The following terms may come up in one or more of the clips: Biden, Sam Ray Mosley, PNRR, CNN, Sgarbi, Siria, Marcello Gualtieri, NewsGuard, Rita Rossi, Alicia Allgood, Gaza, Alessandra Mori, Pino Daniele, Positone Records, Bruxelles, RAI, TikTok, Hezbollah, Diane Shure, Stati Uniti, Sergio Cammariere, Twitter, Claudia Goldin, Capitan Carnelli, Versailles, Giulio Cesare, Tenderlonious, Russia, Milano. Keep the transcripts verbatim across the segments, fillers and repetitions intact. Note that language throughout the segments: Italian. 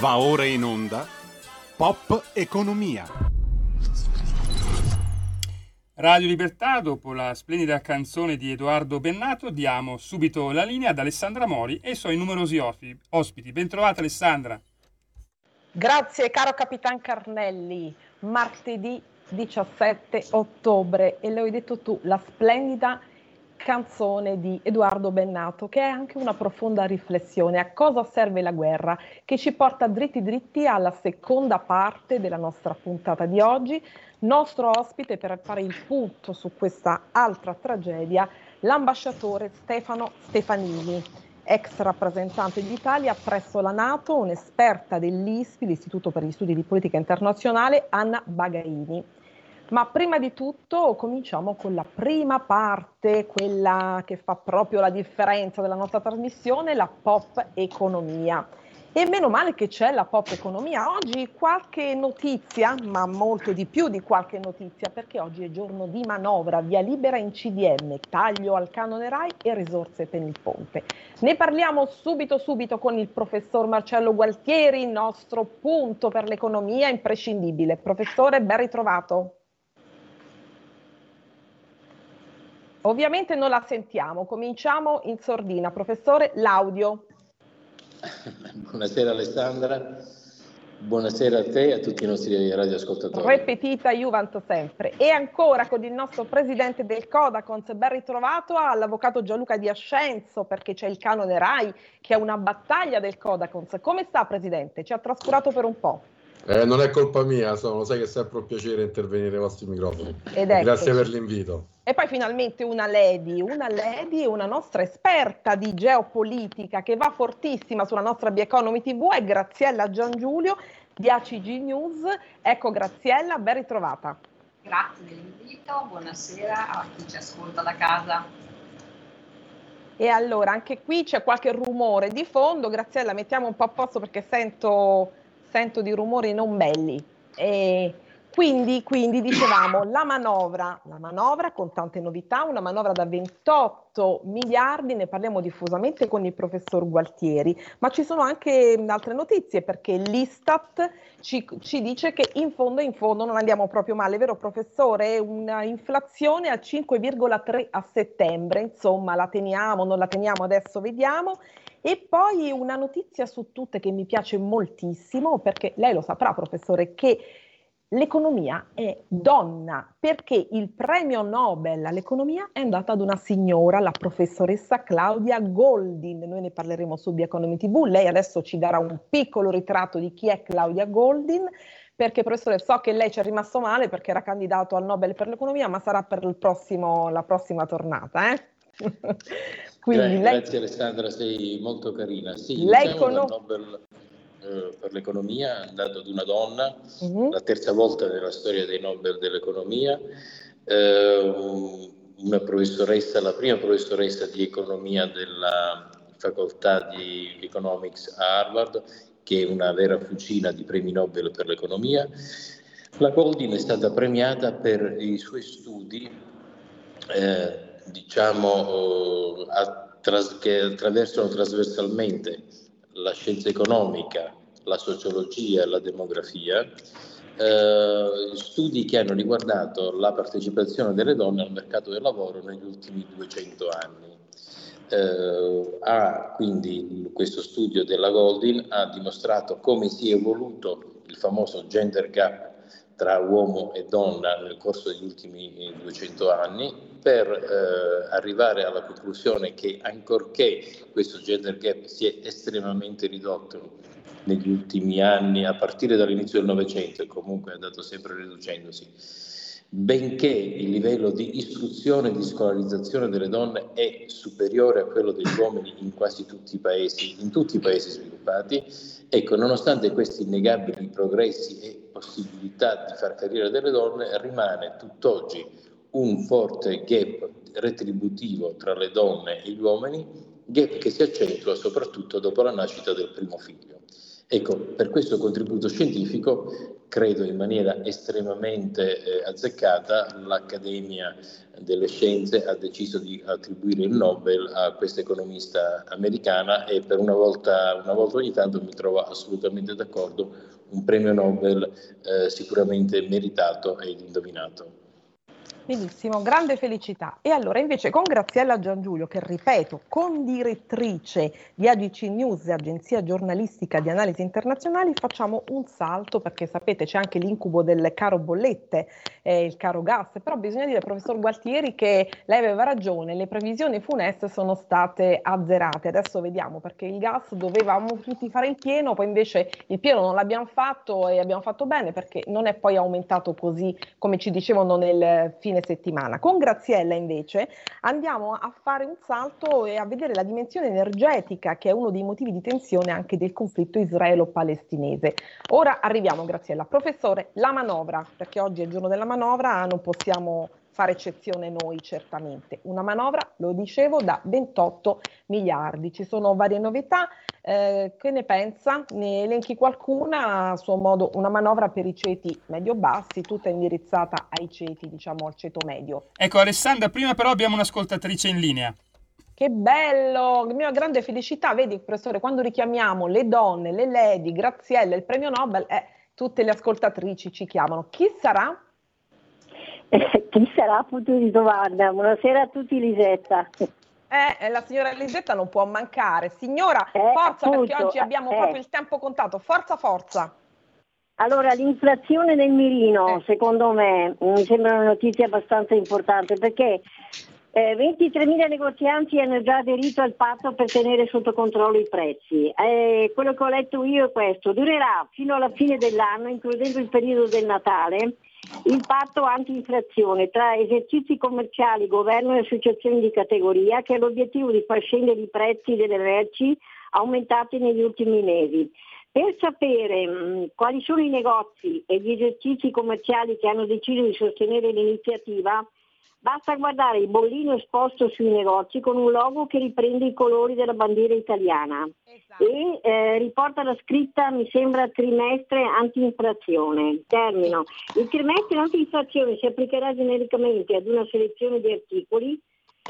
Va ora in onda Pop Economia. Radio Libertà, dopo la splendida canzone di Edoardo Bennato, diamo subito la linea ad Alessandra Mori e i suoi numerosi ospiti. Bentrovata Alessandra. Grazie caro Capitan Carnelli. Martedì diciassette ottobre, e lo hai detto tu, la splendida canzone di Edoardo Bennato, che è anche una profonda riflessione a cosa serve la guerra, che ci porta dritti dritti alla seconda parte della nostra puntata di oggi. Nostro ospite per fare il punto su questa altra tragedia, l'ambasciatore Stefano Stefanini, ex rappresentante d'Italia presso la NATO, un'esperta dell'I S P I, l'Istituto per gli Studi di Politica Internazionale, Anna Bagaini. Ma prima di tutto cominciamo con la prima parte, quella che fa proprio la differenza della nostra trasmissione, la Pop Economia. E meno male che c'è la Pop Economia. Oggi qualche notizia, ma molto di più di qualche notizia, perché oggi è giorno di manovra, via libera in C D M, taglio al canone RAI e risorse per il ponte. Ne parliamo subito subito con il professor Marcello Gualtieri, il nostro punto per l'economia imprescindibile. Professore, ben ritrovato. Ovviamente non la sentiamo, cominciamo in sordina. Professore, l'audio. Buonasera Alessandra, buonasera a te e a tutti i nostri radioascoltatori. Repetita Juventus sempre. E ancora con il nostro presidente del Codacons, ben ritrovato, all'avvocato Gianluca Di Ascenzo, perché c'è il canone RAI, che è una battaglia del Codacons. Come sta Presidente? Ci ha trascurato per un po'. Eh, non è colpa mia, lo sai che è sempre un piacere intervenire ai vostri microfoni. Ed ecco. Grazie per l'invito. E poi finalmente una lady, una lady, una nostra esperta di geopolitica che va fortissima sulla nostra BiEconomy T V, è Graziella Giangiulio di A C G News. Ecco Graziella, ben ritrovata. Grazie dell'invito, buonasera a chi ci ascolta da casa. E allora anche qui c'è qualche rumore di fondo. Graziella, mettiamo un po' a posto perché sento... Sento di rumori non belli. E quindi, quindi dicevamo la manovra, la manovra con tante novità, una manovra da ventotto miliardi, ne parliamo diffusamente con il professor Gualtieri, ma ci sono anche altre notizie perché l'Istat ci, ci dice che in fondo in fondo non andiamo proprio male, vero professore? È una inflazione al cinque virgola tre a settembre, insomma la teniamo, non la teniamo, adesso vediamo. E poi una notizia su tutte che mi piace moltissimo, perché lei lo saprà, professore, che l'economia è donna, perché il premio Nobel all'economia è andato ad una signora, la professoressa Claudia Goldin. Noi ne parleremo su BiEconomy T V, lei adesso ci darà un piccolo ritratto di chi è Claudia Goldin, perché professore so che lei ci è rimasto male perché era candidato al Nobel per l'economia, ma sarà per il prossimo, la prossima tornata, eh? Quindi grazie, lei... grazie Alessandra, sei molto carina. Sì, lei diciamo conos- Nobel eh, per l'economia andato ad una donna, uh-huh. La terza volta nella storia dei Nobel dell'economia, eh, una professoressa, la prima professoressa di economia della facoltà di Economics a Harvard, che è una vera fucina di premi Nobel per l'economia. La Goldin è stata premiata per i suoi studi eh, diciamo che attraversano trasversalmente la scienza economica, la sociologia e la demografia, eh, studi che hanno riguardato la partecipazione delle donne al mercato del lavoro negli ultimi duecento anni. Eh, ha, quindi questo studio della Goldin ha dimostrato come si è evoluto il famoso gender gap tra uomo e donna nel corso degli ultimi duecento anni, per eh, arrivare alla conclusione che ancorché questo gender gap si è estremamente ridotto negli ultimi anni, a partire dall'inizio del Novecento, e comunque è andato sempre riducendosi, benché il livello di istruzione e di scolarizzazione delle donne è superiore a quello degli uomini in quasi tutti i paesi, in tutti i paesi sviluppati, ecco, nonostante questi innegabili progressi e possibilità di far carriera delle donne, rimane tutt'oggi un forte gap retributivo tra le donne e gli uomini, gap che si accentua soprattutto dopo la nascita del primo figlio. Ecco, per questo contributo scientifico, credo in maniera estremamente eh, azzeccata, l'Accademia delle Scienze ha deciso di attribuire il Nobel a questa economista americana, e per una volta, una volta ogni tanto mi trovo assolutamente d'accordo, un premio Nobel eh, sicuramente meritato ed indovinato. Benissimo, grande felicità. E allora invece con Graziella Giangiulio, che ripeto, condirettrice di A G C News, agenzia giornalistica di analisi internazionali, facciamo un salto, perché sapete c'è anche l'incubo del caro bollette, eh, il caro gas, però bisogna dire al professor Gualtieri che lei aveva ragione, le previsioni funeste sono state azzerate. Adesso vediamo, perché il gas dovevamo tutti fare il pieno, poi invece il pieno non l'abbiamo fatto e abbiamo fatto bene, perché non è poi aumentato così come ci dicevano nel fine settimana. Con Graziella invece andiamo a fare un salto e a vedere la dimensione energetica, che è uno dei motivi di tensione anche del conflitto israelo-palestinese. Ora arriviamo, Graziella. Professore, la manovra, perché oggi è il giorno della manovra, non possiamo fare eccezione noi certamente. Una manovra, lo dicevo, da ventotto miliardi. Ci sono varie novità, eh, che ne pensa? Ne elenchi qualcuna? A suo modo, una manovra per i ceti medio-bassi, tutta indirizzata ai ceti, diciamo al ceto medio. Ecco Alessandra, prima però abbiamo un'ascoltatrice in linea. Che bello, mia grande felicità, vedi professore, quando richiamiamo le donne, le lady, Graziella, il premio Nobel, eh, tutte le ascoltatrici ci chiamano. Chi sarà? Eh, chi sarà appunto di domanda? Buonasera a tutti, Lisetta. Eh, la signora Lisetta non può mancare. Signora, eh, forza, appunto, perché oggi abbiamo eh. proprio il tempo contato. Forza, forza. Allora, l'inflazione nel mirino, eh. secondo me, mi sembra una notizia abbastanza importante, perché eh, ventitremila negozianti hanno già aderito al patto per tenere sotto controllo i prezzi. Eh, quello che ho letto io è questo. Durerà fino alla fine dell'anno, includendo il periodo del Natale, il patto anti-inflazione tra esercizi commerciali, governo e associazioni di categoria, che ha l'obiettivo di far scendere i prezzi delle merci aumentati negli ultimi mesi. Per sapere mh, quali sono i negozi e gli esercizi commerciali che hanno deciso di sostenere l'iniziativa, basta guardare il bollino esposto sui negozi con un logo che riprende i colori della bandiera italiana, esatto, e eh, riporta la scritta, mi sembra, trimestre anti-inflazione. Termino. Il trimestre anti-inflazione si applicherà genericamente ad una selezione di articoli,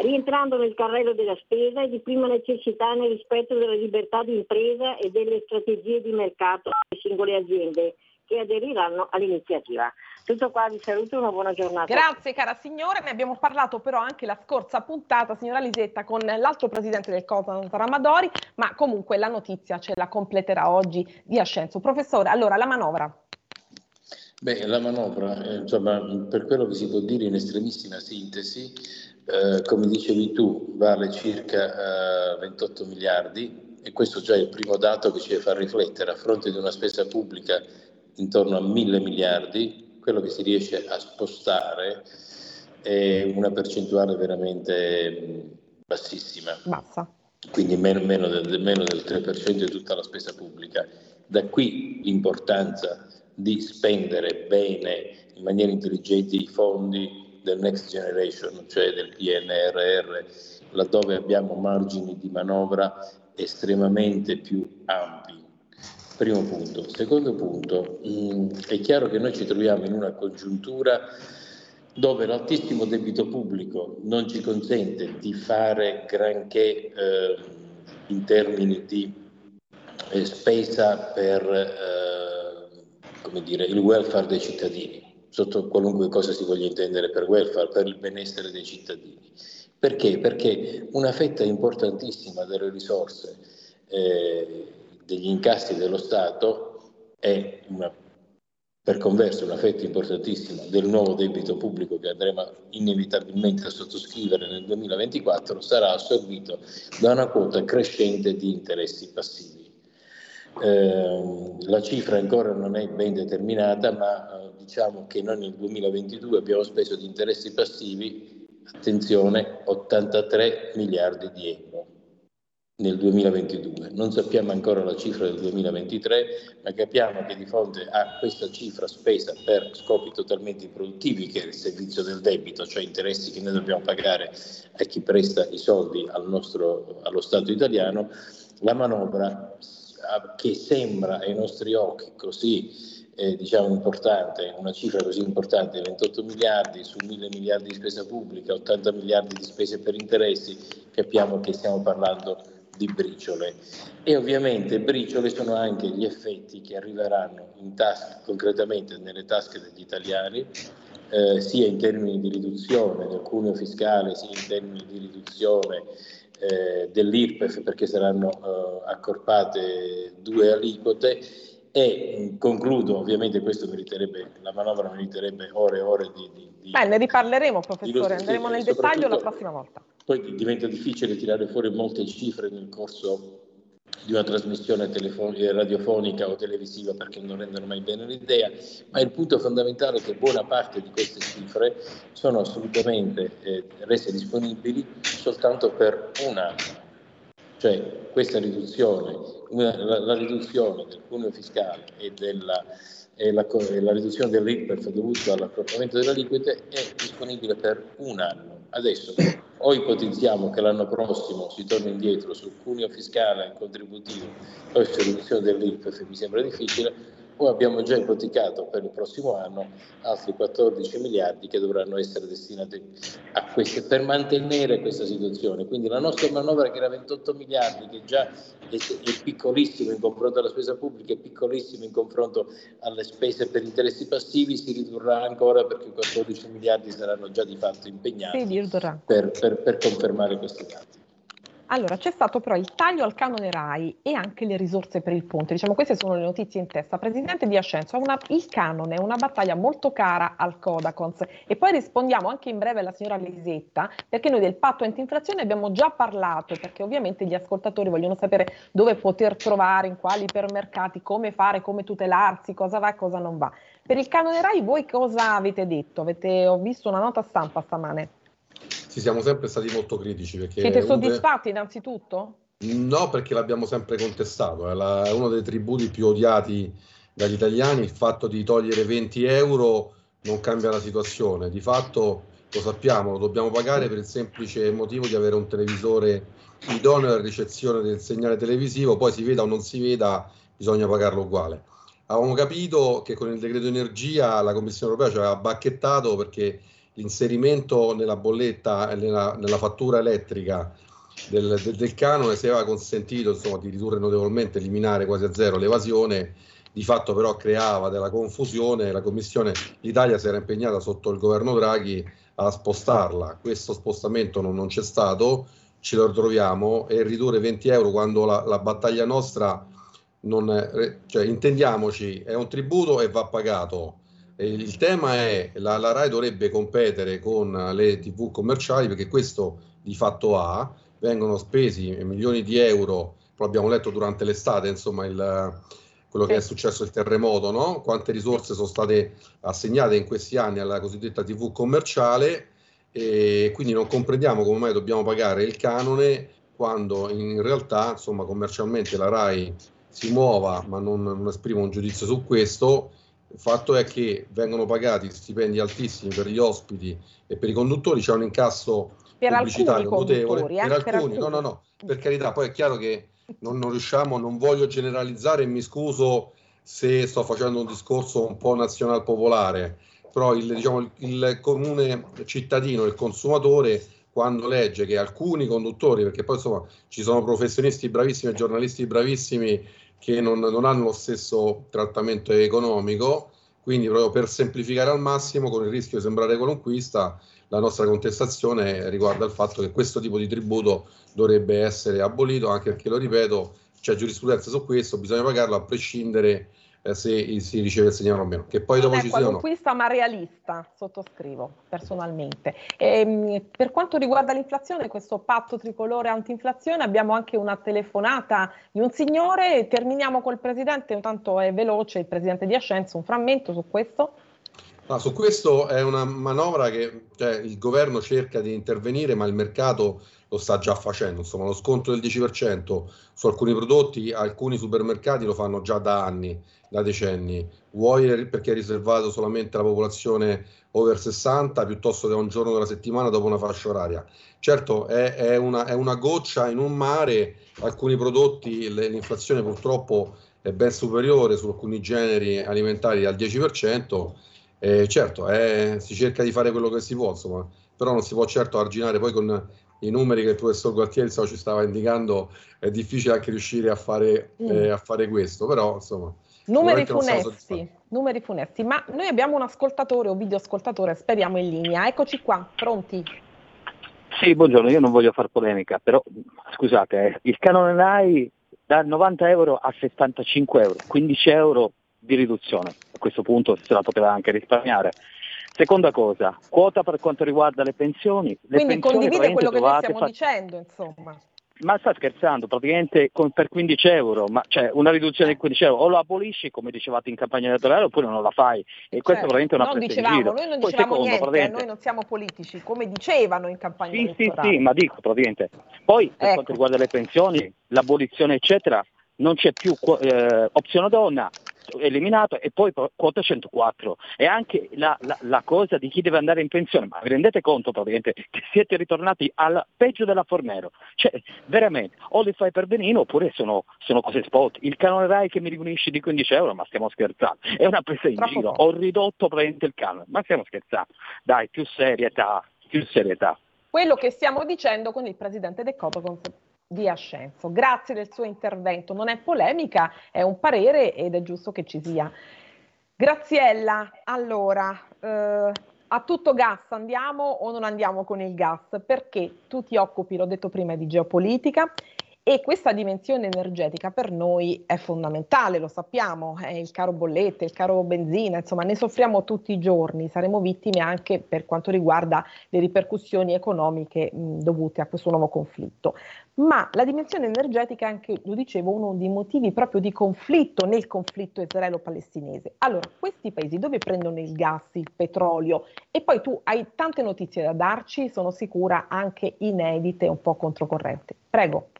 rientrando nel carrello della spesa e di prima necessità nel rispetto della libertà di impresa e delle strategie di mercato delle singole aziende che aderiranno all'iniziativa. Tutto qua, vi saluto, una buona giornata. Grazie cara signora, ne abbiamo parlato però anche la scorsa puntata, signora Lisetta, con l'altro presidente del Codacons, Ramadori, ma comunque la notizia ce la completerà oggi Di Ascenzo. Professore, allora la manovra. Beh, la manovra, eh, insomma, per quello che si può dire in estremissima sintesi, eh, come dicevi tu, vale circa eh, ventotto miliardi, e questo già è il primo dato che ci fa riflettere. A fronte di una spesa pubblica intorno a mille miliardi, quello che si riesce a spostare è una percentuale veramente bassissima. Bassa. Quindi meno, meno, del, meno del tre per cento di tutta la spesa pubblica. Da qui l'importanza di spendere bene, in maniera intelligente, i fondi del Next Generation, cioè del P N R R, laddove abbiamo margini di manovra estremamente più ampi. Primo punto. Secondo punto, mh, è chiaro che noi ci troviamo in una congiuntura dove l'altissimo debito pubblico non ci consente di fare granché eh, in termini di eh, spesa per eh, come dire, il welfare dei cittadini, sotto qualunque cosa si voglia intendere per welfare, per il benessere dei cittadini. Perché? Perché una fetta importantissima delle risorse eh, degli incassi dello Stato è una, per converso una fetta importantissima del nuovo debito pubblico che andremo inevitabilmente a sottoscrivere nel duemilaventiquattro, sarà assorbito da una quota crescente di interessi passivi. Eh, la cifra ancora non è ben determinata, ma eh, diciamo che noi nel duemilaventidue abbiamo speso di interessi passivi, attenzione, ottantatré miliardi di euro. Nel duemilaventidue. Non sappiamo ancora la cifra del duemilaventitré, ma capiamo che di fronte a questa cifra spesa per scopi totalmente improduttivi, che è il servizio del debito, cioè interessi che noi dobbiamo pagare a chi presta i soldi al nostro, allo Stato italiano, la manovra che sembra ai nostri occhi così eh, diciamo importante, una cifra così importante, ventotto miliardi su mille miliardi di spesa pubblica, ottanta miliardi di spese per interessi, capiamo che stiamo parlando di briciole. E ovviamente briciole sono anche gli effetti che arriveranno in tasca, concretamente nelle tasche degli italiani, eh, sia in termini di riduzione del cuneo fiscale, sia in termini di riduzione eh, dell'I R P E F, perché saranno eh, accorpate due aliquote. E concludo, ovviamente questo meriterebbe, la manovra meriterebbe ore e ore di... di, di Beh, ne riparleremo, professore, andremo nel dettaglio la prossima volta. Poi diventa difficile tirare fuori molte cifre nel corso di una trasmissione telefonica, radiofonica o televisiva, perché non rendono mai bene l'idea, ma il punto fondamentale è che buona parte di queste cifre sono assolutamente eh, rese disponibili soltanto per una, cioè questa riduzione, Una, la, la riduzione del cuneo fiscale e, della, e, la, e la riduzione dell'I R P E F dovuta all'accorpamento delle aliquote è disponibile per un anno. Adesso o ipotizziamo che l'anno prossimo si torni indietro sul cuneo fiscale contributivo o sulla riduzione dell'I R P E F, mi sembra difficile, o abbiamo già ipotecato per il prossimo anno altri quattordici miliardi che dovranno essere destinati a queste, per mantenere questa situazione. Quindi la nostra manovra, che era ventotto miliardi, che già è, è piccolissima in confronto alla spesa pubblica, è piccolissima in confronto alle spese per interessi passivi, si ridurrà ancora, perché quattordici miliardi saranno già di fatto impegnati sì, per, per, per confermare questi dati. Allora, c'è stato però il taglio al canone RAI e anche le risorse per il ponte. Diciamo, queste sono le notizie in testa. Presidente Di Ascenzo, una, il canone è una battaglia molto cara al Codacons. E poi rispondiamo anche in breve alla signora Lisetta, perché noi del patto antinflazione abbiamo già parlato, perché ovviamente gli ascoltatori vogliono sapere dove poter trovare, in quali ipermercati, come fare, come tutelarsi, cosa va e cosa non va. Per il canone RAI voi cosa avete detto? Avete, ho visto una nota stampa stamane. Sì, siamo sempre stati molto critici. Perché siete soddisfatti de... innanzitutto? No, perché l'abbiamo sempre contestato. È, la... è uno dei tributi più odiati dagli italiani. Il fatto di togliere venti euro non cambia la situazione. Di fatto lo sappiamo, lo dobbiamo pagare per il semplice motivo di avere un televisore idoneo alla ricezione del segnale televisivo. Poi si veda o non si veda, bisogna pagarlo uguale. Avevamo capito che con il decreto energia la Commissione europea ci aveva bacchettato, perché l'inserimento nella bolletta, nella, nella fattura elettrica del, del, del canone, si aveva consentito, insomma, di ridurre notevolmente, eliminare quasi a zero l'evasione. Di fatto però creava della confusione. La Commissione, l'Italia si era impegnata sotto il governo Draghi a spostarla. Questo spostamento non, non c'è stato, ce lo troviamo, e ridurre venti euro quando la, la battaglia nostra, non, cioè, intendiamoci, è un tributo e va pagato. Il tema è che la, la RAI dovrebbe competere con le tivù commerciali, perché questo di fatto ha, vengono spesi milioni di euro, lo abbiamo letto durante l'estate, insomma, il, quello che è successo, il terremoto, no? Quante risorse sono state assegnate in questi anni alla cosiddetta tivù commerciale, e quindi non comprendiamo come mai dobbiamo pagare il canone quando in realtà, insomma, commercialmente la RAI si muova, ma non, non esprimo un giudizio su questo. Il fatto è che vengono pagati stipendi altissimi per gli ospiti e per i conduttori, c'è un incasso per pubblicitario notevole, eh? per, per alcuni, no no no, per carità, poi è chiaro che non, non riusciamo, non voglio generalizzare, mi scuso se sto facendo un discorso un po' nazionalpopolare, però il, diciamo, il, il comune cittadino, il consumatore, quando legge che alcuni conduttori, perché poi insomma ci sono professionisti bravissimi e giornalisti bravissimi che non, non hanno lo stesso trattamento economico, quindi proprio per semplificare al massimo, con il rischio di sembrare qualunquista, la nostra contestazione riguarda il fatto che questo tipo di tributo dovrebbe essere abolito, anche perché, lo ripeto, c'è giurisprudenza su questo, bisogna pagarlo a prescindere eh, se si riceve il segnale o meno. Che poi non dopo è ci qualunquista, siano... ma realista, sottoscrivo personalmente. E, per quanto riguarda l'inflazione, questo patto tricolore antinflazione, abbiamo anche una telefonata di un signore, terminiamo col presidente, tanto è veloce il presidente Di Ascenzo, un frammento su questo? Ma su questo è una manovra che, cioè, il governo cerca di intervenire, ma il mercato lo sta già facendo, insomma lo sconto del dieci per cento su alcuni prodotti, alcuni supermercati lo fanno già da anni, da decenni, vuoi perché è riservato solamente alla popolazione over sessanta piuttosto che a un giorno della settimana dopo una fascia oraria. Certo è, è, una, è una goccia in un mare, alcuni prodotti l'inflazione purtroppo è ben superiore su alcuni generi alimentari al dieci per cento, eh, certo è, si cerca di fare quello che si può, insomma, però non si può certo arginare, poi con i numeri che il professor Gualtieri ci stava indicando è difficile anche riuscire a fare, mm. eh, a fare questo, però insomma... Numeri funesti, numeri funesti, ma noi abbiamo un ascoltatore o videoascoltatore, speriamo in linea, eccoci qua, pronti? Sì, buongiorno, io non voglio far polemica, però scusate, eh, il canone RAI da novanta euro a settantacinque euro, quindici euro di riduzione, a questo punto se la poteva anche risparmiare. Seconda cosa, quota per quanto riguarda le pensioni. Le Quindi pensioni condivide quello che noi stiamo fa... dicendo, insomma. Ma sta scherzando, praticamente con, per quindici euro, ma, cioè una riduzione di quindici euro, o la abolisci come dicevate in campagna elettorale oppure non la fai, e questo certo. veramente è una presa in giro. Noi non Poi dicevamo secondo, niente, noi non siamo politici, come dicevano in campagna sì, elettorale. Sì, sì, ma dico praticamente. Poi per ecco. quanto riguarda le pensioni, l'abolizione eccetera, non c'è più eh, opzione donna, eliminato, e poi quota centoquattro, e anche la, la, la cosa di chi deve andare in pensione, ma vi rendete conto praticamente che siete ritornati al peggio della Fornero, cioè veramente o li fai per benino oppure sono, sono cose spot, il canone RAI che mi riunisci di quindici euro, ma stiamo scherzando, è una presa in Troppo giro, ho ridotto praticamente il canone, ma stiamo scherzando, dai, più serietà, più serietà. Quello che stiamo dicendo con il presidente del Codacons Di Ascenzo. Grazie del suo intervento, non è polemica, è un parere ed è giusto che ci sia. Graziella, allora, eh, a tutto gas andiamo o non andiamo con il gas? Perché tu ti occupi, l'ho detto prima, di geopolitica e questa dimensione energetica per noi è fondamentale, lo sappiamo, è il caro bollette, il caro benzina, insomma ne soffriamo tutti i giorni, saremo vittime anche per quanto riguarda le ripercussioni economiche mh, dovute a questo nuovo conflitto. Ma la dimensione energetica è anche, lo dicevo, uno dei motivi proprio di conflitto nel conflitto israelo-palestinese. Allora, questi paesi dove prendono il gas, il petrolio? E poi tu hai tante notizie da darci, sono sicura anche inedite, un po' controcorrente. Prego.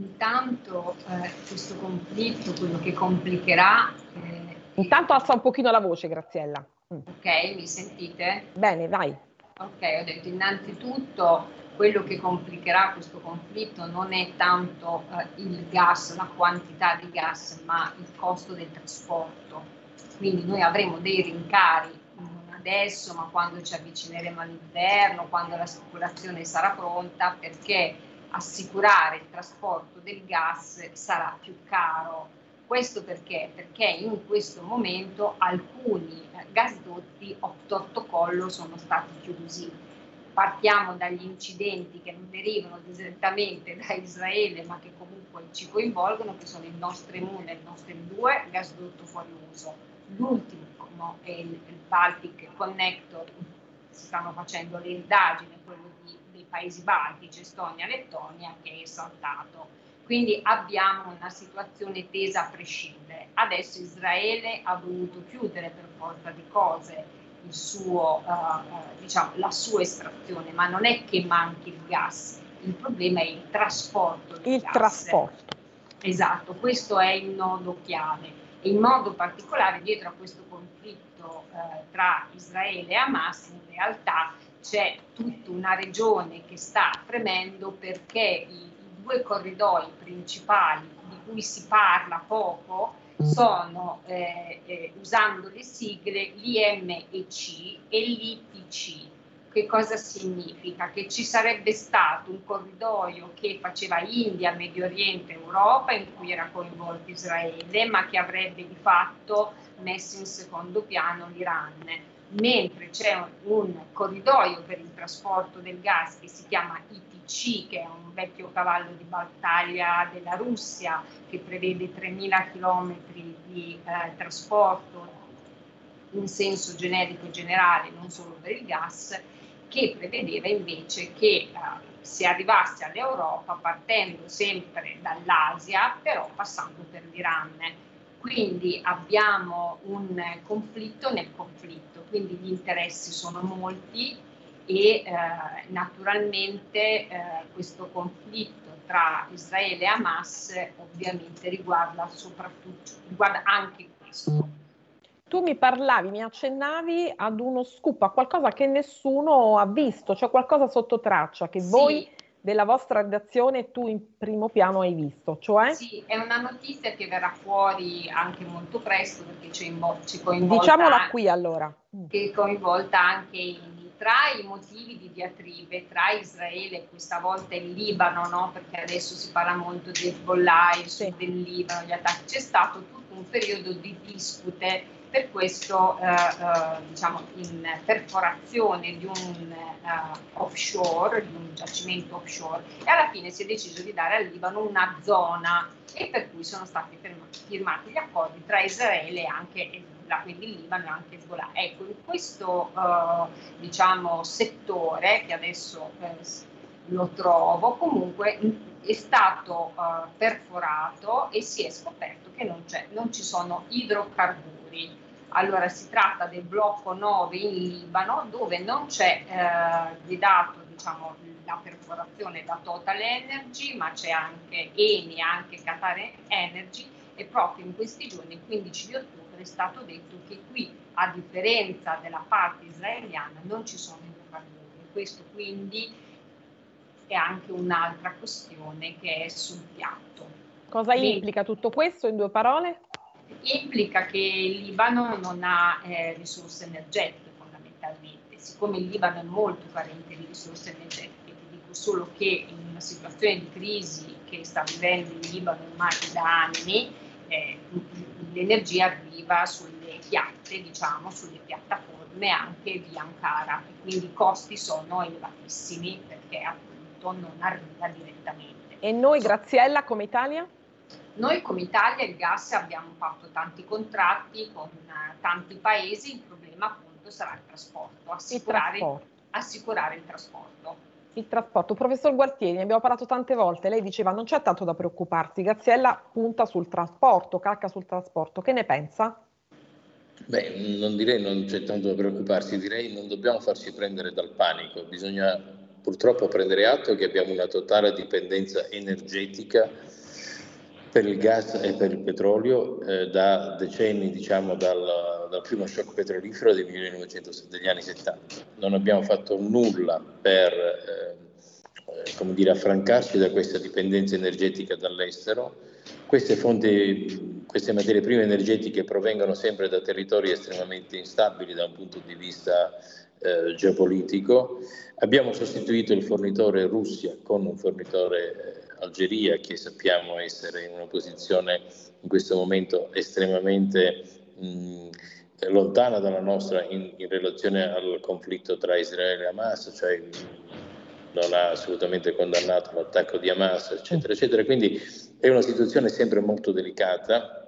Intanto eh, questo conflitto, quello che complicherà... Eh, Intanto alza un pochino la voce, Graziella. Mm. Ok, mi sentite? Bene, vai. Ok, ho detto innanzitutto... Quello che complicherà questo conflitto non è tanto eh, il gas, la quantità di gas, ma il costo del trasporto. Quindi noi avremo dei rincari, non adesso, ma quando ci avvicineremo all'inverno, quando la speculazione sarà pronta, perché assicurare il trasporto del gas sarà più caro. Questo perché? Perché in questo momento alcuni eh, gasdotti a torto collo sono stati chiusi. Partiamo dagli incidenti che non derivano direttamente da Israele, ma che comunque ci coinvolgono, che sono il Nord Stream uno e il Nord Stream due, gasdotto fuori uso. L'ultimo è il Baltic Connector, si stanno facendo le indagini, quello di, dei paesi baltici, Estonia, Lettonia, che è saltato. Quindi abbiamo una situazione tesa a prescindere. Adesso Israele ha dovuto chiudere per forza di cose il suo, uh, diciamo, la sua estrazione, ma non è che manchi il gas, il problema è il trasporto del il gas. trasporto esatto, questo è il nodo chiave, e in modo particolare dietro a questo conflitto uh, tra Israele e Hamas in realtà c'è tutta una regione che sta tremendo, perché i, i due corridoi principali di cui si parla poco sono, eh, eh, usando le sigle, l'I M E C e l'I P C. Che cosa significa? Che ci sarebbe stato un corridoio che faceva India, Medio Oriente, Europa, in cui era coinvolto Israele, ma che avrebbe di fatto messo in secondo piano l'Iran. Mentre c'è un, un corridoio per il trasporto del gas che si chiama I T C, che è un vecchio cavallo di battaglia della Russia, che prevede tremila chilometri di eh, trasporto in senso generico e generale, non solo per il gas, che prevedeva invece che eh, si arrivasse all'Europa partendo sempre dall'Asia, però passando per l'Iran. Quindi abbiamo un conflitto nel conflitto, quindi gli interessi sono molti e eh, naturalmente eh, questo conflitto tra Israele e Hamas ovviamente riguarda soprattutto, riguarda anche questo. Tu mi parlavi, mi accennavi ad uno scoop, a qualcosa che nessuno ha visto, cioè qualcosa sotto traccia che sì, voi della vostra redazione tu in primo piano hai visto, cioè? Sì, è una notizia che verrà fuori anche molto presto perché ci, ci coinvolta. Diciamola anche, qui allora. Che coinvolta anche in, tra i motivi di diatribe tra Israele, questa volta il Libano, no? Perché adesso si parla molto di Hezbollah, il sud del Libano, gli attacchi, c'è stato tutto un periodo di dispute. Per questo, eh, eh, diciamo, in perforazione di un eh, offshore, di un giacimento offshore, e alla fine si è deciso di dare al Libano una zona, e per cui sono stati firmati, firmati gli accordi tra Israele e anche Hezbollah, quindi il Libano e anche Hezbollah. Ecco, in questo eh, diciamo, settore, che adesso eh, lo trovo, comunque è stato eh, perforato e si è scoperto che non, c'è, non ci sono idrocarburi. Allora si tratta del blocco nove in Libano, dove non c'è eh, vietato, diciamo, la perforazione da Total Energy, ma c'è anche Eni, anche Qatar Energy, e proprio in questi giorni, il quindici di ottobre, è stato detto che qui, a differenza della parte israeliana, non ci sono idrocarburi. Questo quindi è anche un'altra questione che è sul piatto. Cosa implica tutto questo in due parole? Implica che il Libano non ha eh, risorse energetiche fondamentalmente, siccome il Libano è molto carente di risorse energetiche, ti dico solo che in una situazione di crisi che sta vivendo il Libano ormai da anni, eh, l'energia arriva sulle chiatte, diciamo, sulle piattaforme anche di Ankara, e quindi i costi sono elevatissimi perché appunto non arriva direttamente. E noi, Graziella, come Italia? Noi come Italia il gas abbiamo fatto tanti contratti con uh, tanti paesi, il problema appunto sarà il trasporto, assicurare il trasporto. Assicurare il trasporto. Il trasporto. Professor Gualtieri, ne abbiamo parlato tante volte, lei diceva non c'è tanto da preoccuparsi, Graziella punta sul trasporto, calca sul trasporto, che ne pensa? Beh, non direi non c'è tanto da preoccuparsi, direi non dobbiamo farci prendere dal panico, bisogna purtroppo prendere atto che abbiamo una totale dipendenza energetica per il gas e per il petrolio eh, da decenni, diciamo dal, dal primo shock petrolifero dei degli anni settanta. Non abbiamo fatto nulla per eh, come dire, affrancarci da questa dipendenza energetica dall'estero. Queste fonti, queste materie prime energetiche provengono sempre da territori estremamente instabili da un punto di vista eh, geopolitico. Abbiamo sostituito il fornitore Russia con un fornitore eh, Algeria, che sappiamo essere in una posizione in questo momento estremamente mh, lontana dalla nostra in, in relazione al conflitto tra Israele e Hamas, cioè non ha assolutamente condannato l'attacco di Hamas, eccetera, eccetera. Quindi è una situazione sempre molto delicata,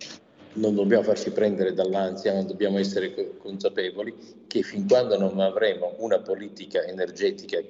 non dobbiamo farci prendere dall'ansia, ma dobbiamo essere consapevoli che fin quando non avremo una politica energetica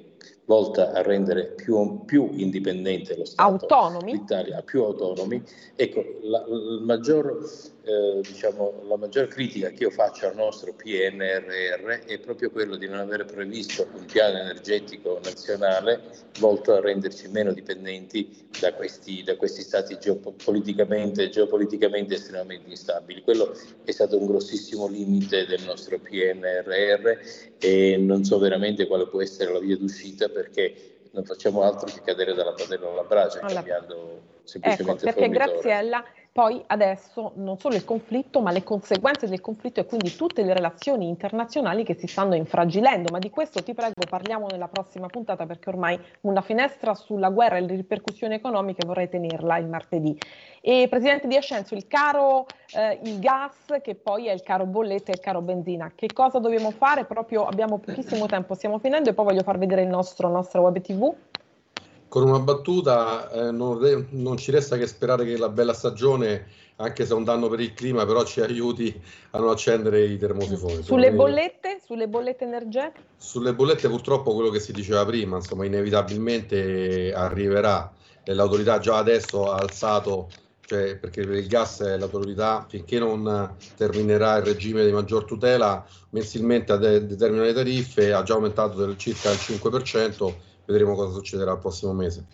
volta a rendere più, più indipendente lo Stato d'Italia, più autonomi, ecco, la, la, maggior, eh, diciamo, la maggior critica che io faccio al nostro P N R R è proprio quello di non aver previsto un piano energetico nazionale volto a renderci meno dipendenti da questi, da questi stati geopoliticamente, geopoliticamente estremamente instabili. Quello è stato un grossissimo limite del nostro P N R R e non so veramente quale può essere la via d'uscita, perché non facciamo altro che cadere dalla padella alla brace, allora, cambiando semplicemente ecco, perché fornitore. Graziella, poi adesso non solo il conflitto, ma le conseguenze del conflitto e quindi tutte le relazioni internazionali che si stanno infragilendo, ma di questo ti prego parliamo nella prossima puntata, perché ormai una finestra sulla guerra e le ripercussioni economiche vorrei tenerla il martedì. E Presidente Di Ascenzo, il caro eh, il gas, che poi è il caro bollette e il caro benzina, che cosa dobbiamo fare? Proprio abbiamo pochissimo tempo, stiamo finendo, e poi voglio far vedere il nostro, nostro web tivù. Con una battuta eh, non, re, non ci resta che sperare che la bella stagione, anche se è un danno per il clima, però ci aiuti a non accendere i termosifoni. Sulle bollette? Sulle bollette energetiche? Sulle bollette purtroppo quello che si diceva prima, insomma inevitabilmente arriverà, e l'autorità già adesso ha alzato cioè perché per il gas l'autorità, finché non terminerà il regime di maggior tutela, mensilmente determina le tariffe, ha già aumentato del circa il cinque per cento, vedremo cosa succederà il prossimo mese.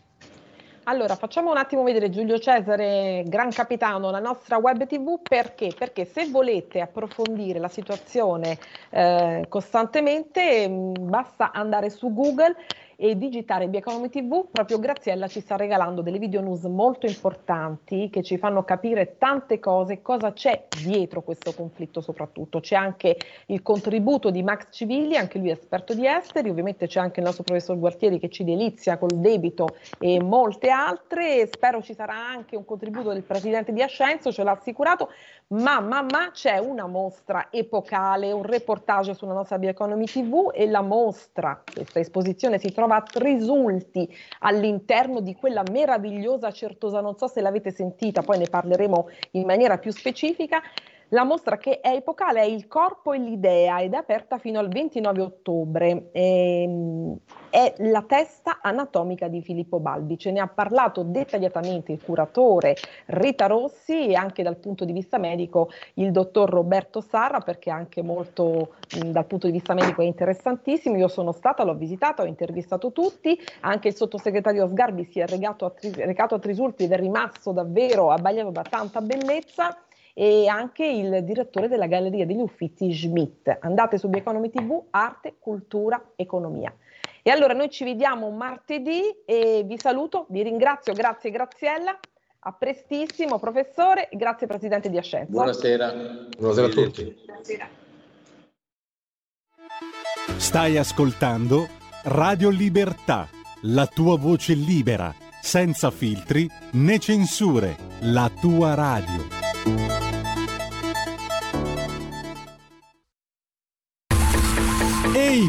Allora, facciamo un attimo vedere Giulio Cesare, Gran Capitano, la nostra web tivù, perché? Perché se volete approfondire la situazione eh, costantemente, mh, basta andare su Google e digitare BiEconomy tivù, proprio Graziella ci sta regalando delle video news molto importanti che ci fanno capire tante cose, cosa c'è dietro questo conflitto soprattutto. C'è anche il contributo di Max Civilli, anche lui esperto di esteri, ovviamente c'è anche il nostro professor Gualtieri che ci delizia col debito e molte altre, spero ci sarà anche un contributo del presidente Di Ascenzo, ce l'ha assicurato, ma, ma, ma c'è una mostra epocale, un reportage sulla nostra BiEconomy tivù e la mostra, questa esposizione si trova a Trisulti all'interno di quella meravigliosa Certosa, non so se l'avete sentita, poi ne parleremo in maniera più specifica. La mostra che è epocale è Il corpo e l'idea ed è aperta fino al ventinove ottobre, ehm, è la testa anatomica di Filippo Balbi, ce ne ha parlato dettagliatamente il curatore Rita Rossi e anche dal punto di vista medico il dottor Roberto Sarra, perché anche molto mh, dal punto di vista medico è interessantissimo, io sono stata, l'ho visitata, ho intervistato tutti, anche il sottosegretario Sgarbi si è recato a, Tris- recato a Trisulti ed è rimasto davvero abbagliato da tanta bellezza, e anche il direttore della Galleria degli Uffizi Schmidt. Andate su BiEconomy tivù, arte, cultura, economia. E allora noi ci vediamo martedì e vi saluto, vi ringrazio, grazie Graziella, a prestissimo professore e grazie presidente Di Ascenzo. Buonasera. Buonasera a tutti. Buonasera. Stai ascoltando Radio Libertà, la tua voce libera, senza filtri né censure, la tua radio. Ehi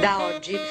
Da oggi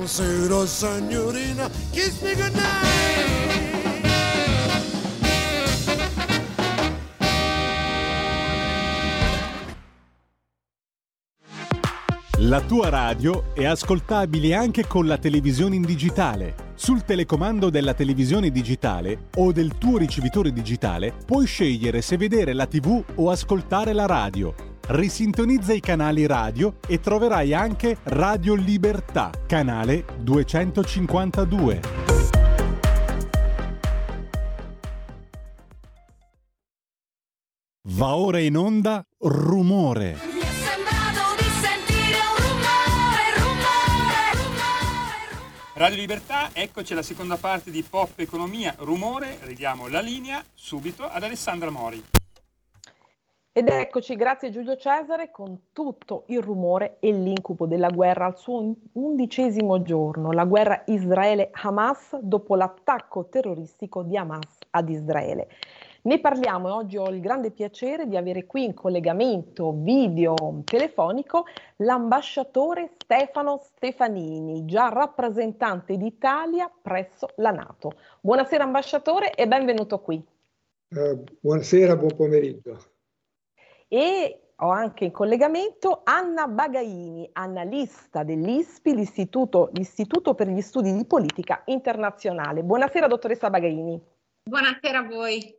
Buonasera signorina, kiss me goodnight. La tua radio è ascoltabile anche con la televisione in digitale. Sul telecomando della televisione digitale o del tuo ricevitore digitale puoi scegliere se vedere la tivù o ascoltare la radio. Risintonizza i canali radio e troverai anche Radio Libertà, canale duecentocinquantadue. Va ora in onda Rumore. Mi è sembrato di sentire un rumore, rumore, rumore. Radio Libertà, eccoci alla seconda parte di Pop Economia Rumore. Ridiamo la linea subito ad Alessandra Mori. Ed eccoci, grazie Giulio Cesare, con tutto il rumore e l'incubo della guerra al suo undicesimo giorno, la guerra Israele-Hamas dopo l'attacco terroristico di Hamas ad Israele. Ne parliamo e oggi ho il grande piacere di avere qui in collegamento video telefonico l'ambasciatore Stefano Stefanini, già rappresentante d'Italia presso la NATO. Buonasera ambasciatore e benvenuto qui. Eh, buonasera, buon pomeriggio. E ho anche in collegamento Anna Bagaini, analista dell'I S P I, l'Istituto, l'Istituto per gli Studi di Politica Internazionale. Buonasera, dottoressa Bagaini. Buonasera a voi.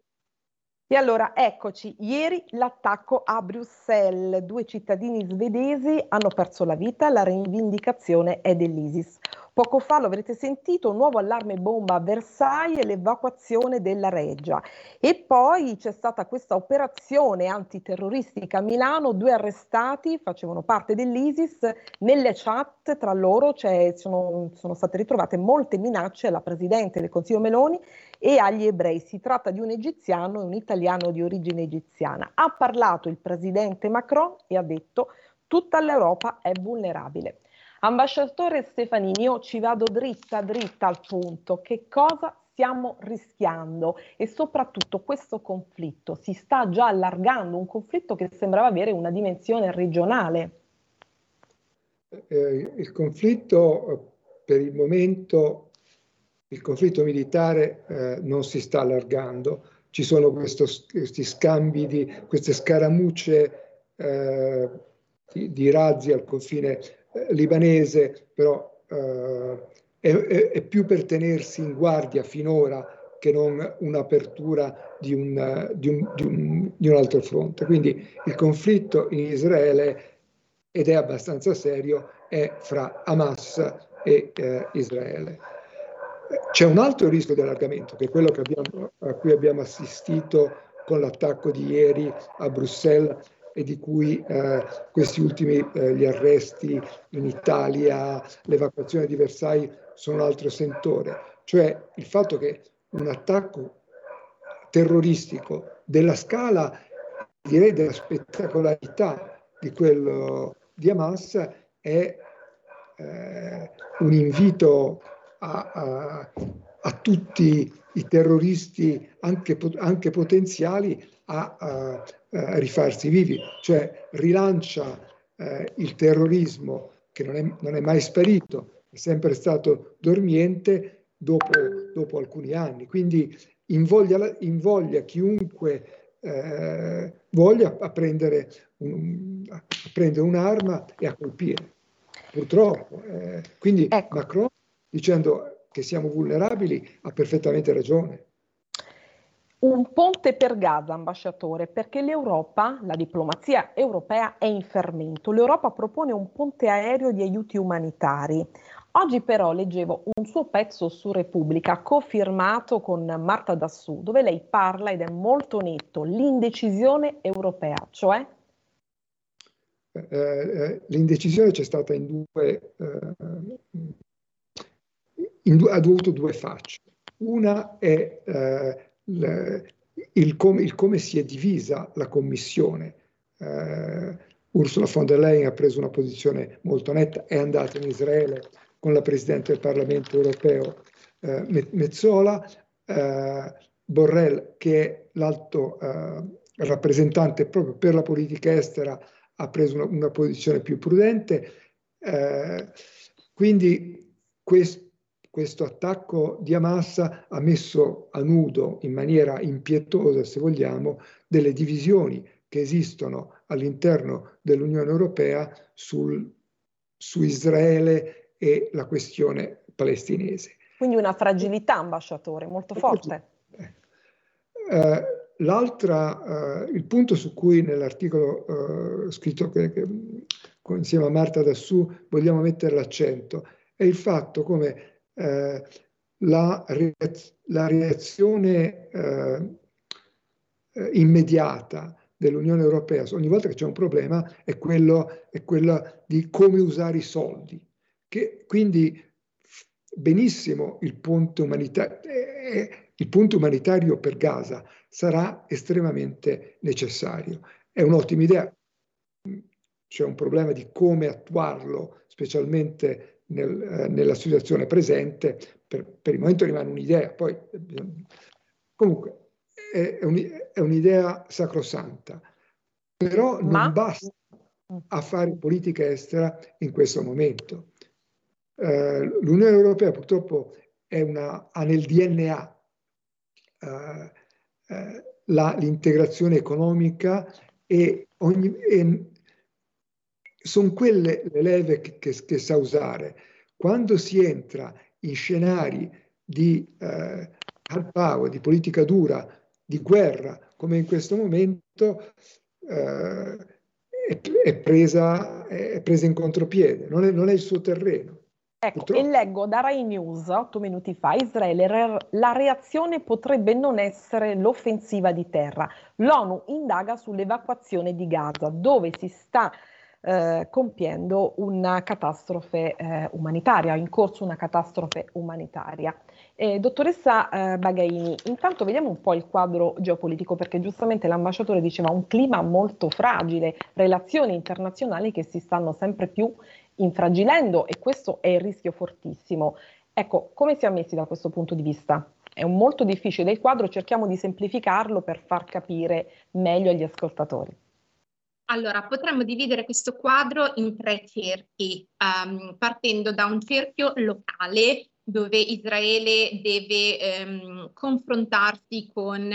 E allora, eccoci, ieri l'attacco a Bruxelles, due cittadini svedesi hanno perso la vita, la rivendicazione è dell'ISIS. Poco fa, lo avrete sentito, un nuovo allarme bomba a Versailles e l'evacuazione della Reggia. E poi c'è stata questa operazione antiterroristica a Milano, due arrestati facevano parte dell'ISIS, nelle chat tra loro c'è, sono, sono state ritrovate molte minacce alla Presidente del Consiglio Meloni e agli ebrei. Si tratta di un egiziano e un italiano di origine egiziana. Ha parlato il Presidente Macron e ha detto tutta l'Europa è vulnerabile. Ambasciatore Stefanini, io ci vado dritta, dritta al punto, che cosa stiamo rischiando e soprattutto questo conflitto si sta già allargando, un conflitto che sembrava avere una dimensione regionale. Eh, il conflitto per il momento, il conflitto militare eh, non si sta allargando, ci sono questo, questi scambi, di, queste scaramucce eh, di, di razzi al confine libanese, però eh, è, è più per tenersi in guardia finora che non un'apertura di un, di, un, di, un, di un altro fronte. Quindi il conflitto in Israele, ed è abbastanza serio, è fra Hamas e eh, Israele. C'è un altro rischio di allargamento, che è quello che abbiamo, a cui abbiamo assistito con l'attacco di ieri a Bruxelles, e di cui eh, questi ultimi eh, gli arresti in Italia, l'evacuazione di Versailles sono un altro sentore, cioè il fatto che un attacco terroristico della scala, direi della spettacolarità di quello di Hamas è eh, un invito a, a, a tutti i terroristi anche, anche potenziali a, a Uh, rifarsi vivi, cioè rilancia uh, il terrorismo che non è, non è mai sparito, è sempre stato dormiente dopo, dopo alcuni anni, quindi invoglia, invoglia chiunque uh, voglia a prendere, un, a prendere un'arma e a colpire, purtroppo. Eh, quindi ecco. Macron, dicendo che siamo vulnerabili, ha perfettamente ragione. Un ponte per Gaza, ambasciatore, perché l'Europa, la diplomazia europea è in fermento. L'Europa propone un ponte aereo di aiuti umanitari. Oggi però leggevo un suo pezzo su Repubblica, cofirmato con Marta Dassù, dove lei parla, ed è molto netto, l'indecisione europea, cioè? Eh, eh, l'indecisione c'è stata in due, eh, in due, ha dovuto due facce. Una è... Eh, Il, il, come, il come si è divisa la Commissione. Eh, Ursula von der Leyen ha preso una posizione molto netta, è andata in Israele con la Presidente del Parlamento europeo eh, Metsola, eh, Borrell, che è l'alto eh, rappresentante proprio per la politica estera, ha preso una, una posizione più prudente, eh, quindi questo Questo attacco di Hamas ha messo a nudo in maniera impietosa, se vogliamo, delle divisioni che esistono all'interno dell'Unione Europea sul, su Israele e la questione palestinese. Quindi una fragilità, ambasciatore, molto forte. Eh, l'altra, eh, il punto su cui nell'articolo eh, scritto che, che, insieme a Marta Dassù vogliamo mettere l'accento è il fatto come Eh, la, reaz- la reazione eh, immediata dell'Unione Europea ogni volta che c'è un problema è quello, è quella di come usare i soldi, che quindi benissimo il ponte umanitario, eh, il ponte umanitario per Gaza sarà estremamente necessario, è un'ottima idea, c'è un problema di come attuarlo specialmente Nel, eh, nella situazione presente, per, per il momento rimane un'idea, poi eh, comunque è, è, un, è un'idea sacrosanta, però non Ma... basta a fare politica estera in questo momento. Eh, L'Unione Europea purtroppo è una, ha nel D N A eh, eh, la, l'integrazione economica e, e sono quelle le leve che, che, che sa usare. Quando si entra in scenari di eh, hard power, di politica dura, di guerra, come in questo momento, eh, è, è, presa, è presa in contropiede, non è, non è il suo terreno. Ecco, purtroppo. E leggo da RAI News otto minuti fa: Israele, re, la reazione potrebbe non essere l'offensiva di terra. L'ONU indaga sull'evacuazione di Gaza, dove si sta eh, compiendo una catastrofe eh, umanitaria, in corso una catastrofe umanitaria. Eh, dottoressa eh, Bagaini, intanto vediamo un po' il quadro geopolitico, perché giustamente l'ambasciatore diceva un clima molto fragile, relazioni internazionali che si stanno sempre più infragilendo, e questo è il rischio fortissimo. Ecco, come siamo messi da questo punto di vista? È un molto difficile il quadro, cerchiamo di semplificarlo per far capire meglio agli ascoltatori. Allora, potremmo dividere questo quadro in tre cerchi, um, partendo da un cerchio locale, dove Israele deve um, confrontarsi con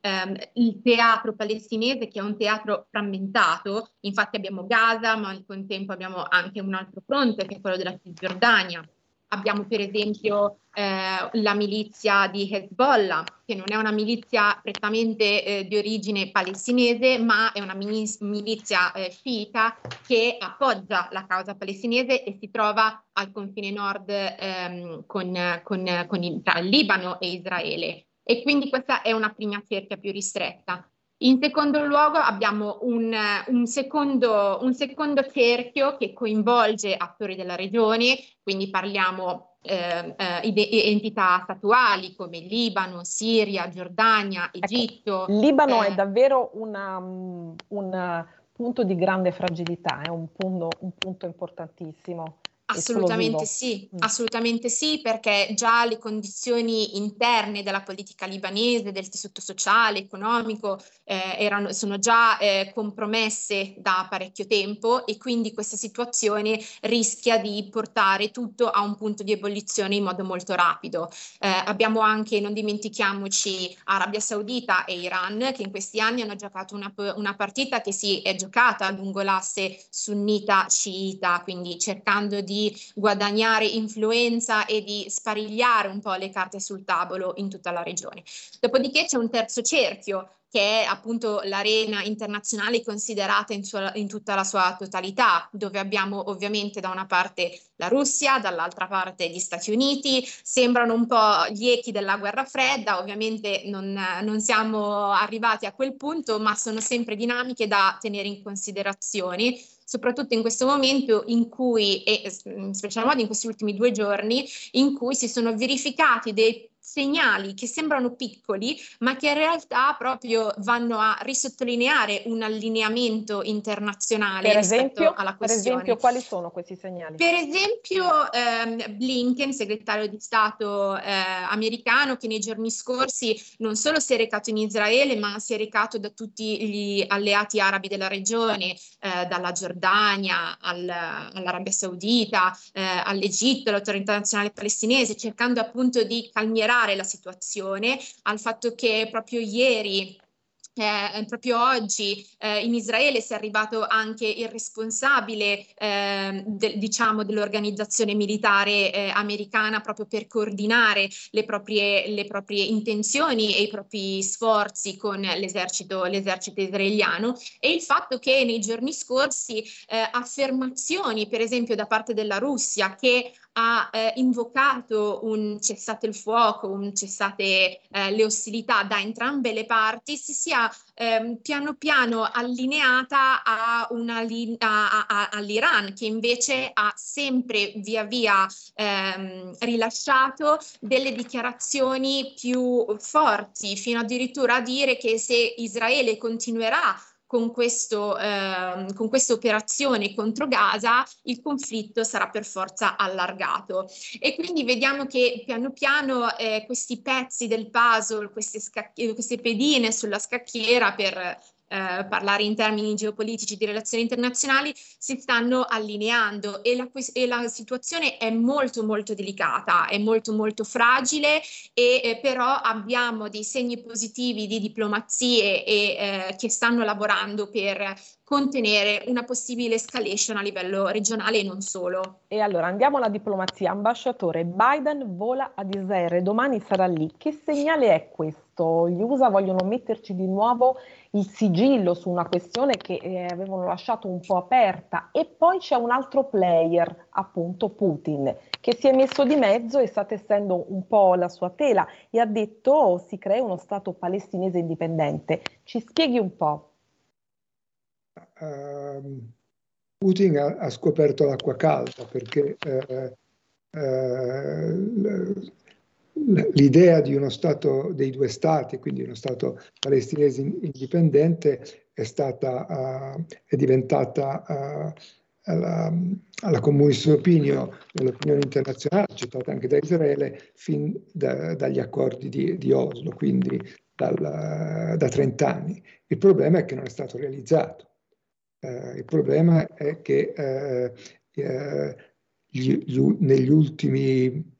Um, il teatro palestinese, che è un teatro frammentato. Infatti abbiamo Gaza, ma al contempo abbiamo anche un altro fronte, che è quello della Giordania. Abbiamo per esempio eh, la milizia di Hezbollah, che non è una milizia prettamente eh, di origine palestinese, ma è una milizia eh, sciita che appoggia la causa palestinese e si trova al confine nord ehm, con, con, con il, tra il Libano e Israele. E quindi questa è una prima cerchia più ristretta. In secondo luogo abbiamo un, un, secondo, un secondo cerchio che coinvolge attori della regione, quindi parliamo eh, eh, entità statuali come Libano, Siria, Giordania, Egitto. Ecco, Libano eh, è davvero una, un punto di grande fragilità, è eh, un, un punto importantissimo. Assolutamente sì, assolutamente sì, perché già le condizioni interne della politica libanese, del tessuto sociale, economico, eh, erano, sono già eh, compromesse da parecchio tempo, e quindi questa situazione rischia di portare tutto a un punto di ebollizione in modo molto rapido. Eh, abbiamo anche, non dimentichiamoci, Arabia Saudita e Iran, che in questi anni hanno giocato una, una partita che si è giocata lungo l'asse sunnita-sciita, quindi cercando di di guadagnare influenza e di sparigliare un po' le carte sul tavolo in tutta la regione. Dopodiché c'è un terzo cerchio, che è appunto l'arena internazionale considerata in, sua, in tutta la sua totalità, dove abbiamo ovviamente da una parte la Russia, dall'altra parte gli Stati Uniti. Sembrano un po' gli echi della guerra fredda, ovviamente non, non siamo arrivati a quel punto, ma sono sempre dinamiche da tenere in considerazione, soprattutto in questo momento in cui, e in special modo in questi ultimi due giorni, in cui si sono verificati dei segnali che sembrano piccoli, ma che in realtà proprio vanno a risottolineare un allineamento internazionale per rispetto esempio, alla questione. Per esempio, quali sono questi segnali? Per esempio ehm, Blinken, segretario di Stato eh, americano, che nei giorni scorsi non solo si è recato in Israele, ma si è recato da tutti gli alleati arabi della regione, eh, dalla Giordania al, all'Arabia Saudita, eh, all'Egitto, all'autorità nazionale palestinese, cercando appunto di calmierare la situazione, al fatto che proprio ieri, eh, proprio oggi, eh, in Israele si è arrivato anche il responsabile eh, de, diciamo dell'organizzazione militare eh, americana, proprio per coordinare le proprie, le proprie intenzioni e i propri sforzi con l'esercito, l'esercito israeliano, e il fatto che nei giorni scorsi eh, affermazioni, per esempio da parte della Russia, che ha eh, invocato un cessate il fuoco, un cessate eh, le ostilità da entrambe le parti, si sia eh, piano piano allineata a una li- a, a, all'Iran, che invece ha sempre via via ehm, rilasciato delle dichiarazioni più forti, fino addirittura a dire che se Israele continuerà con, questo, eh, con questa operazione contro Gaza, il conflitto sarà per forza allargato. E quindi vediamo che piano piano eh, questi pezzi del puzzle, queste, scacchi- queste pedine sulla scacchiera per eh, parlare in termini geopolitici di relazioni internazionali, si stanno allineando e la, e la situazione è molto molto delicata, è molto molto fragile e eh, però abbiamo dei segni positivi di diplomazie e, eh, che stanno lavorando per contenere una possibile escalation a livello regionale e non solo. E allora andiamo alla diplomazia. Ambasciatore, Biden vola ad Israele, domani sarà lì. Che segnale è questo? Gli U S A vogliono metterci di nuovo il sigillo su una questione che eh, avevano lasciato un po' aperta. E poi c'è un altro player, appunto Putin, che si è messo di mezzo e sta tessendo un po' la sua tela e ha detto oh, si crea uno stato palestinese indipendente. Ci spieghi un po'? Uh, Putin ha, ha scoperto l'acqua calda, perché uh, uh, l'idea di uno Stato dei due Stati, quindi uno Stato palestinese indipendente, è stata uh, è diventata uh, alla, alla communis opinio, nell'opinione internazionale, accettata anche da Israele, fin da, dagli accordi di, di Oslo, quindi dal, da trent'anni. Il problema è che non è stato realizzato. Uh, il problema è che uh, uh, gli, gli, negli ultimi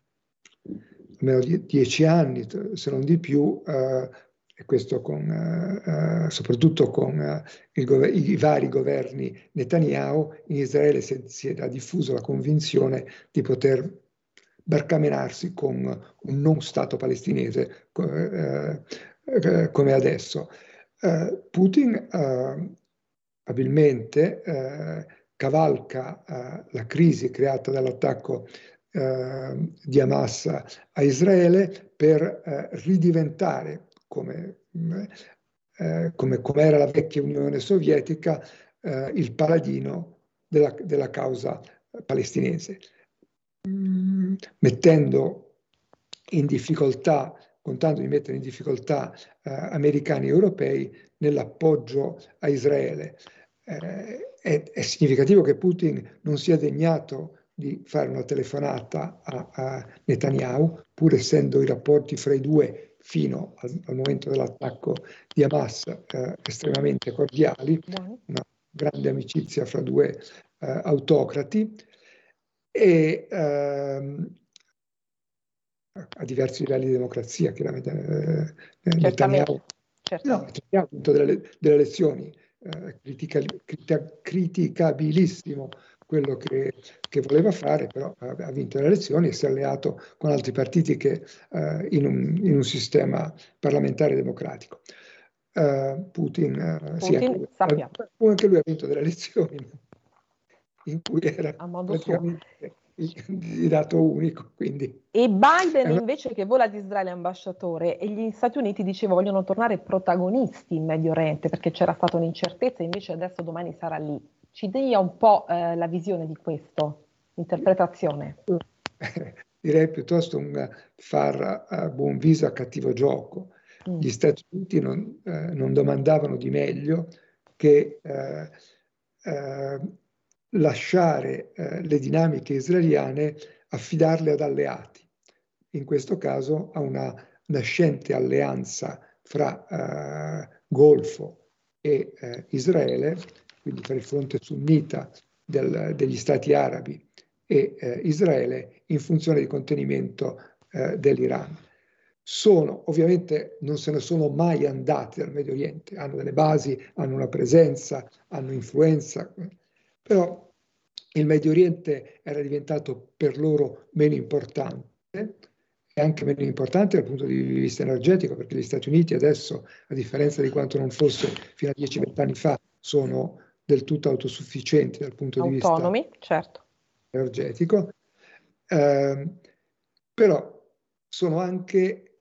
almeno die, dieci anni, se non di più, uh, e questo con, uh, uh, soprattutto con uh, il, i vari governi Netanyahu, in Israele si, si era diffusa la convinzione di poter barcamenarsi con un non Stato palestinese uh, uh, come adesso. Uh, Putin uh, probabilmente eh, cavalca eh, la crisi creata dall'attacco eh, di Hamas a Israele per eh, ridiventare, come eh, come com'era la vecchia Unione Sovietica, eh, il paladino della, della causa palestinese, mm, mettendo in difficoltà, contando di mettere in difficoltà eh, americani e europei nell'appoggio a Israele. Eh, è, è significativo che Putin non sia degnato di fare una telefonata a, a Netanyahu, pur essendo i rapporti fra i due fino al, al momento dell'attacco di Hamas eh, estremamente cordiali, una grande amicizia fra due eh, autocrati, e ehm, a diversi livelli di democrazia, chiaramente eh, Netanyahu. Certo. No, teniamo appunto delle, delle elezioni, eh, critica, critica, criticabilissimo quello che, che voleva fare, però eh, ha vinto le elezioni e si è alleato con altri partiti che, eh, in, un, in un sistema parlamentare democratico. Eh, Putin, eh, Putin sì, anche, sappiamo. Anche lui ha vinto delle elezioni in cui era praticamente il candidato unico, quindi. E Biden invece che vola ad Israele, ambasciatore, e gli Stati Uniti, dicevo, vogliono tornare protagonisti in Medio Oriente, perché c'era stata un'incertezza, invece adesso domani sarà lì. Ci dia un po' eh, la visione di questo, interpretazione? Direi piuttosto un far a buon viso a cattivo gioco. Mm. Gli Stati Uniti non, eh, non domandavano di meglio che eh, eh, lasciare eh, le dinamiche israeliane, affidarle ad alleati, in questo caso a una nascente alleanza fra eh, Golfo e eh, Israele, quindi fra il fronte sunnita del, degli Stati arabi e eh, Israele, in funzione di contenimento eh, dell'Iran. Sono, ovviamente non se ne sono mai andati dal Medio Oriente, hanno delle basi, hanno una presenza, hanno influenza, però il Medio Oriente era diventato per loro meno importante, e anche meno importante dal punto di vista energetico, perché gli Stati Uniti adesso, a differenza di quanto non fosse fino a dieci venti anni fa, sono del tutto autosufficienti dal punto Autonomi, di vista autonomi, certo. energetico, eh, però sono anche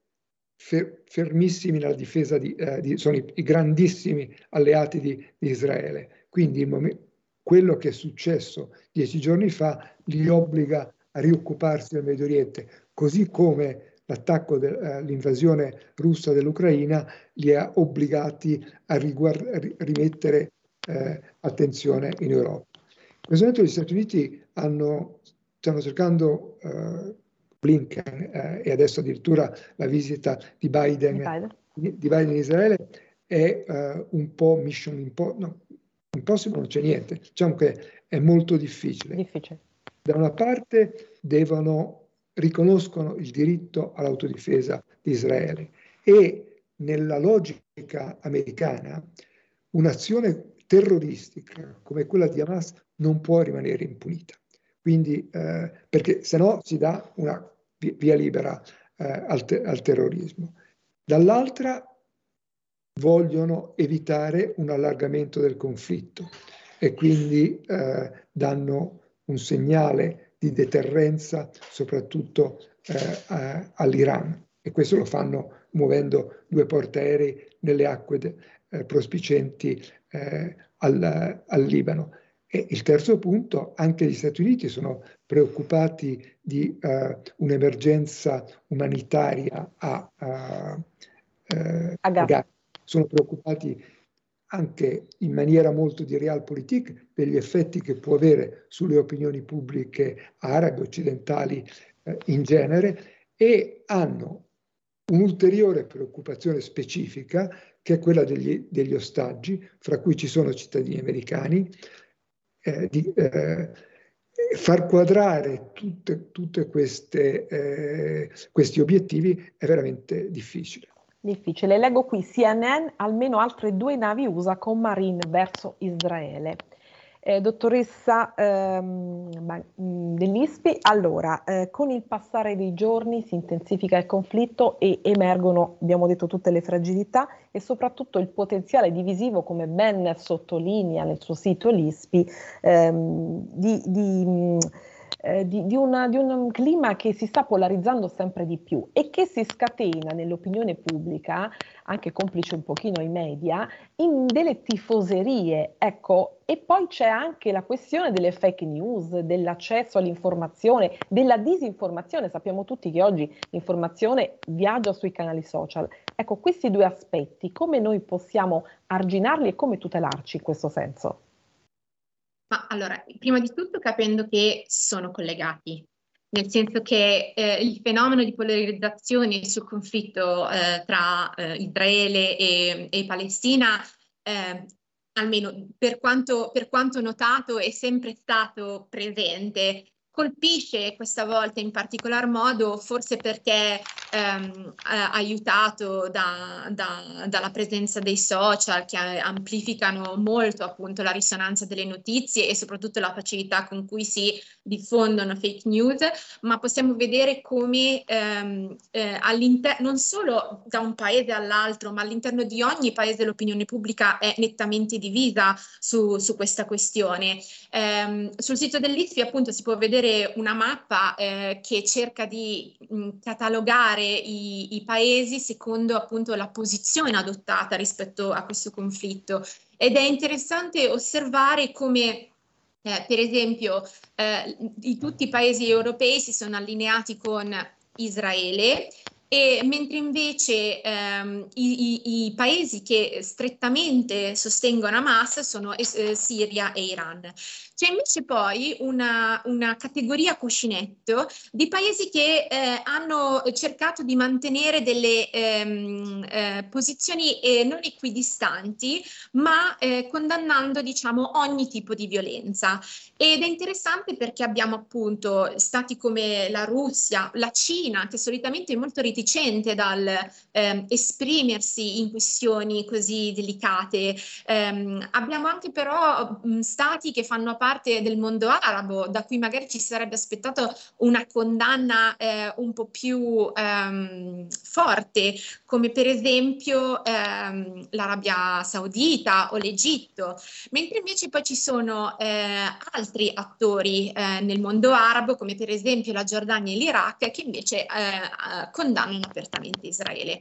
fer- fermissimi nella difesa, di, eh, di, sono i, i grandissimi alleati di, di Israele, quindi il momento. Quello che è successo dieci giorni fa li obbliga a rioccuparsi del Medio Oriente, così come l'attacco dell'invasione eh, russa dell'Ucraina li ha obbligati a, riguard- a rimettere eh, attenzione in Europa. In questo momento gli Stati Uniti hanno, stanno cercando eh, Blinken eh, e adesso addirittura la visita di Biden, di Biden. Di Biden in Israele, è uh, un po' mission impossible, no, impossible non c'è niente, diciamo che è molto difficile. difficile. Da una parte devono riconoscono il diritto all'autodifesa di Israele e nella logica americana un'azione terroristica come quella di Hamas non può rimanere impunita. Quindi, eh, perché se no si dà una via libera eh, al, te- al terrorismo. Dall'altra vogliono evitare un allargamento del conflitto e quindi eh, danno un segnale di deterrenza soprattutto eh, all'Iran, e questo lo fanno muovendo due portaerei nelle acque de- eh, prospicenti eh, al, al Libano. E il terzo punto, anche gli Stati Uniti sono preoccupati di eh, un'emergenza umanitaria a, a, eh, a Gaza. Sono preoccupati anche in maniera molto di realpolitik degli effetti che può avere sulle opinioni pubbliche arabe, occidentali eh, in genere, e hanno un'ulteriore preoccupazione specifica che è quella degli, degli ostaggi, fra cui ci sono cittadini americani. Eh, di eh, far quadrare tutte, tutte queste, eh, questi obiettivi è veramente difficile. Difficile. Leggo qui C N N, almeno altre due navi U S A con Marine verso Israele. Eh, dottoressa ehm, dell'I S P I, allora, eh, con il passare dei giorni si intensifica il conflitto e emergono, abbiamo detto, tutte le fragilità e soprattutto il potenziale divisivo, come ben sottolinea nel suo sito l'I S P I, ehm, di, di, eh, di, di, una, di un clima che si sta polarizzando sempre di più e che si scatena nell'opinione pubblica, anche complice un pochino i media, in delle tifoserie, ecco. E poi c'è anche la questione delle fake news, dell'accesso all'informazione, della disinformazione. Sappiamo tutti che oggi l'informazione viaggia sui canali social. Ecco, questi due aspetti, come noi possiamo arginarli e come tutelarci in questo senso? Ma allora, prima di tutto capendo che sono collegati, nel senso che eh, il fenomeno di polarizzazione sul conflitto eh, tra eh, Israele e, e Palestina eh, almeno per quanto, per quanto notato è sempre stato presente, colpisce questa volta in particolar modo forse perché ehm, aiutato da, da, dalla presenza dei social che amplificano molto appunto la risonanza delle notizie e soprattutto la facilità con cui si diffondono fake news, ma possiamo vedere come ehm, eh, all'interno, non solo da un paese all'altro, ma all'interno di ogni paese l'opinione pubblica è nettamente divisa su, su questa questione. Ehm, sul sito dell'I S P I appunto si può vedere una mappa eh, che cerca di mh, catalogare i, i paesi secondo appunto la posizione adottata rispetto a questo conflitto, ed è interessante osservare come Eh, per esempio, eh, i, tutti i paesi europei si sono allineati con Israele, e mentre invece ehm, i, i, i paesi che strettamente sostengono Hamas sono eh, Siria e Iran. C'è invece poi una, una categoria cuscinetto di paesi che eh, hanno cercato di mantenere delle ehm, eh, posizioni eh, non equidistanti, ma eh, condannando, diciamo, ogni tipo di violenza. Ed è interessante perché abbiamo appunto stati come la Russia, la Cina, che solitamente è molto reticente dal ehm, esprimersi in questioni così delicate. Ehm, abbiamo anche però mh, stati che fanno parte del mondo arabo, da cui magari ci sarebbe aspettato una condanna eh, un po' più ehm, forte, come per esempio ehm, l'Arabia Saudita o l'Egitto, mentre invece poi ci sono eh, altri attori eh, nel mondo arabo, come per esempio la Giordania e l'Iraq, che invece eh, condannano apertamente Israele.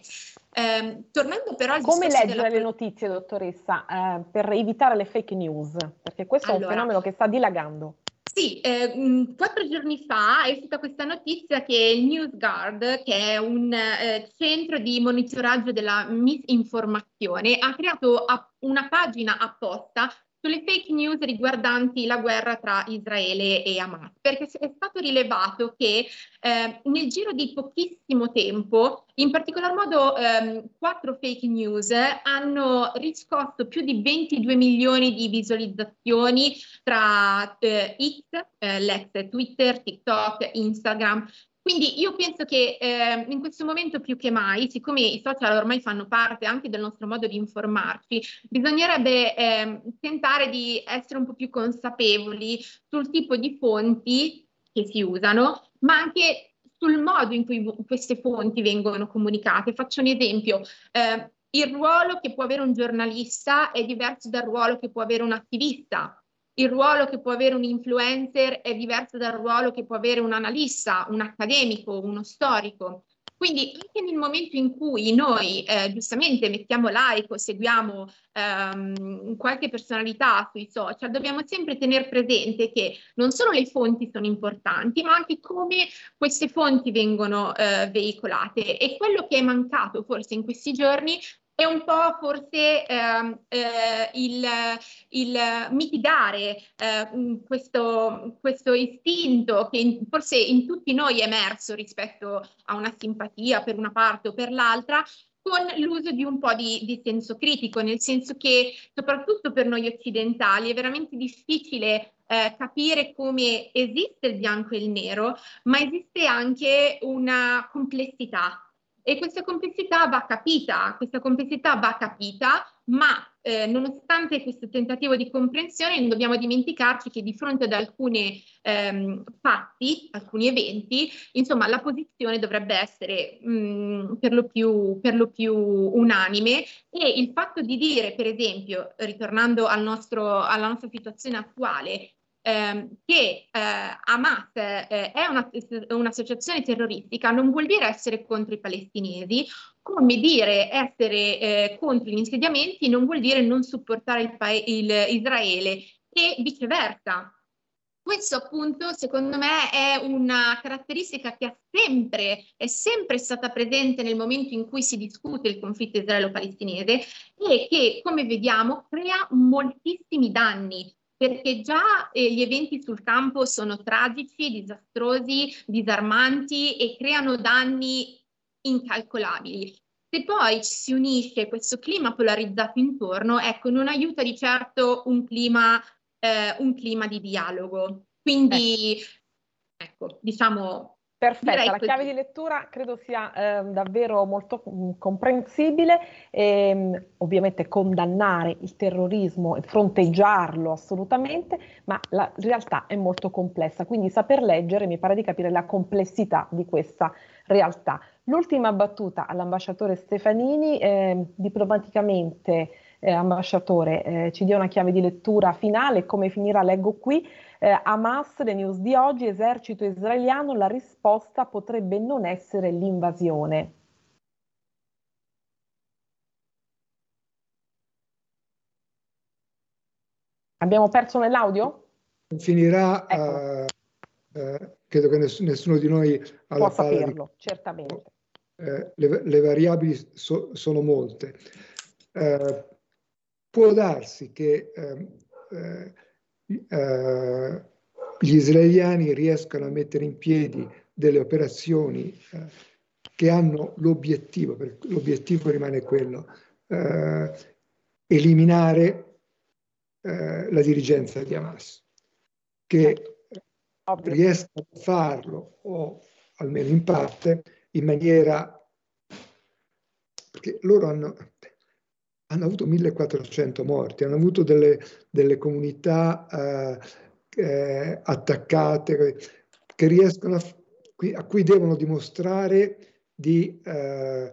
Eh, tornando però al come leggere della... le notizie, dottoressa, eh, per evitare le fake news, perché questo allora, è un fenomeno che sta dilagando. Sì, eh, mh, quattro giorni fa è uscita questa notizia che il NewsGuard, che è un eh, centro di monitoraggio della misinformazione, ha creato app- una pagina apposta sulle fake news riguardanti la guerra tra Israele e Hamas, perché è stato rilevato che eh, nel giro di pochissimo tempo, in particolar modo quattro ehm, fake news hanno riscosso più di ventidue milioni di visualizzazioni tra eh, X, eh, l'ex Twitter, TikTok, Instagram. Quindi io penso che eh, in questo momento più che mai, siccome i social ormai fanno parte anche del nostro modo di informarci, bisognerebbe eh, tentare di essere un po' più consapevoli sul tipo di fonti che si usano, ma anche sul modo in cui queste fonti vengono comunicate. Faccio un esempio. Eh, il ruolo che può avere un giornalista è diverso dal ruolo che può avere un attivista. Il ruolo che può avere un influencer è diverso dal ruolo che può avere un analista, un accademico, uno storico. Quindi anche nel momento in cui noi eh, giustamente mettiamo like o seguiamo ehm, qualche personalità sui social, dobbiamo sempre tenere presente che non solo le fonti sono importanti, ma anche come queste fonti vengono eh, veicolate. E quello che è mancato forse in questi giorni è un po' forse ehm, eh, il, il mitigare eh, questo, questo istinto che in, forse in tutti noi è emerso rispetto a una simpatia per una parte o per l'altra, con l'uso di un po' di, di senso critico, nel senso che soprattutto per noi occidentali è veramente difficile Eh, capire come esiste il bianco e il nero, ma esiste anche una complessità. E questa complessità va capita, questa complessità va capita, ma eh, nonostante questo tentativo di comprensione non dobbiamo dimenticarci che di fronte ad alcuni ehm, fatti, alcuni eventi, insomma la posizione dovrebbe essere mh, per lo più, per lo più unanime, e il fatto di dire, per esempio, ritornando al nostro, alla nostra situazione attuale, Ehm, che eh, Hamas eh, è una, un'associazione terroristica non vuol dire essere contro i palestinesi, come dire essere eh, contro gli insediamenti non vuol dire non supportare il pa- il, Israele e viceversa. Questo appunto secondo me è una caratteristica che ha sempre, è sempre stata presente nel momento in cui si discute il conflitto israelo-palestinese e che, come vediamo, crea moltissimi danni. Perché già eh, gli eventi sul campo sono tragici, disastrosi, disarmanti e creano danni incalcolabili. Se poi ci si unisce questo clima polarizzato intorno, ecco, non aiuta di certo un clima, eh, un clima di dialogo. Quindi, ecco, diciamo... Perfetta, la chiave di lettura credo sia eh, davvero molto mh, comprensibile, e, mh, ovviamente condannare il terrorismo e fronteggiarlo assolutamente, ma la realtà è molto complessa, quindi saper leggere mi pare di capire la complessità di questa realtà. L'ultima battuta all'ambasciatore Stefanini, eh, diplomaticamente eh, ambasciatore, eh, ci dia una chiave di lettura finale, come finirà leggo qui. Eh, Hamas, le news di oggi, esercito israeliano, la risposta potrebbe non essere l'invasione. Abbiamo perso nell'audio? Finirà, ecco. uh, uh, credo che ness- nessuno di noi ha la palla. Può saperlo, di... certamente. Uh, le, le variabili so- sono molte. Uh, può darsi che... Uh, uh, Uh, gli israeliani riescano a mettere in piedi delle operazioni uh, che hanno l'obiettivo, perché l'obiettivo rimane quello, uh, eliminare uh, la dirigenza di Hamas, che riescano a farlo, o almeno in parte, in maniera... perché loro hanno... hanno avuto millequattrocento morti, hanno avuto delle, delle comunità eh, eh, attaccate che riescono a, a cui devono dimostrare di, eh,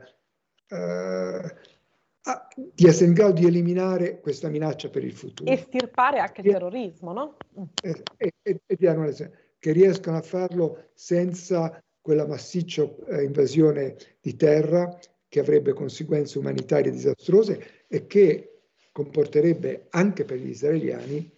eh, a, di essere in grado di eliminare questa minaccia per il futuro. Estirpare anche il terrorismo, no? E, e, e, e diamo l'esempio, che riescono a farlo senza quella massiccia eh, invasione di terra che avrebbe conseguenze umanitarie disastrose e che comporterebbe anche per gli israeliani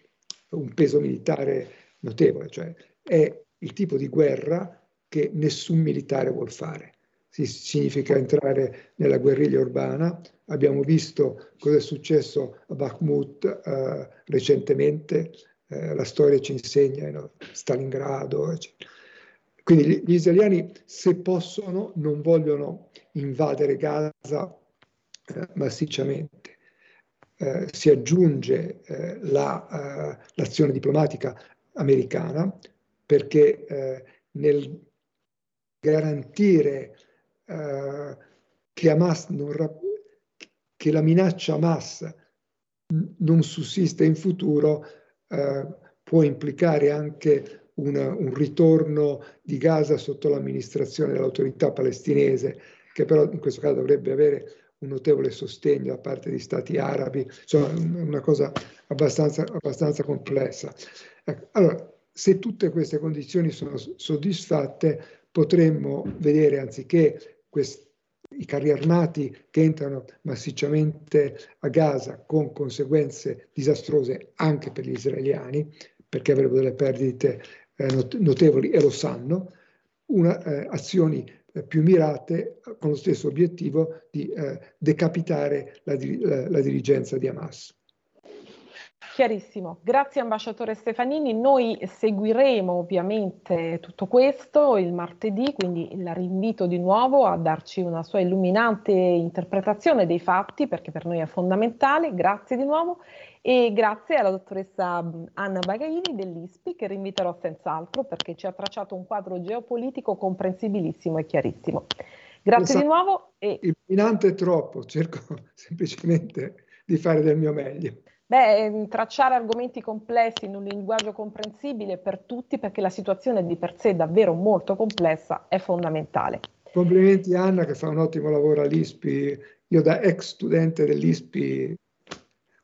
un peso militare notevole, cioè è il tipo di guerra che nessun militare vuol fare. significa entrare nella guerriglia urbana. Abbiamo visto cosa è successo a Bakhmut eh, recentemente, eh, la storia ci insegna, no? Stalingrado, eccetera. Quindi gli israeliani, se possono, non vogliono invadere Gaza eh, massicciamente. Eh, si aggiunge eh, la, eh, l'azione diplomatica americana, perché eh, nel garantire eh, che, Hamas non rap- che la minaccia Hamas non sussiste in futuro eh, può implicare anche una, un ritorno di Gaza sotto l'amministrazione dell'autorità palestinese, che però in questo caso dovrebbe avere un notevole sostegno da parte di stati arabi, insomma una cosa abbastanza, abbastanza complessa. Ecco, allora, se tutte queste condizioni sono soddisfatte, potremmo vedere, anziché questi, i carri armati che entrano massicciamente a Gaza con conseguenze disastrose anche per gli israeliani, perché avrebbero delle perdite eh, notevoli e lo sanno, una, eh, azioni più mirate con lo stesso obiettivo di eh, decapitare la, la, la dirigenza di Hamas. Chiarissimo, grazie ambasciatore Stefanini, noi seguiremo ovviamente tutto questo il martedì, quindi la rinvito di nuovo a darci una sua illuminante interpretazione dei fatti, perché per noi è fondamentale. Grazie di nuovo e grazie alla dottoressa Anna Bagaini dell'I S P I, che rinviterò senz'altro perché ci ha tracciato un quadro geopolitico comprensibilissimo e chiarissimo. Grazie di nuovo. E... Illuminante è troppo, cerco semplicemente di fare del mio meglio. Beh, tracciare argomenti complessi in un linguaggio comprensibile per tutti, perché la situazione di per sé davvero molto complessa, è fondamentale. Complimenti Anna, che fa un ottimo lavoro all'I S P I. Io da ex studente dell'I S P I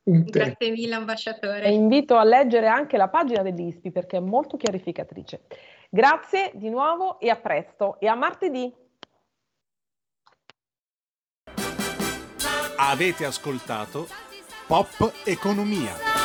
un tempo. Grazie mille ambasciatore. E invito a leggere anche la pagina dell'I S P I perché è molto chiarificatrice. Grazie di nuovo e a presto e a martedì. Avete ascoltato Pop Economia.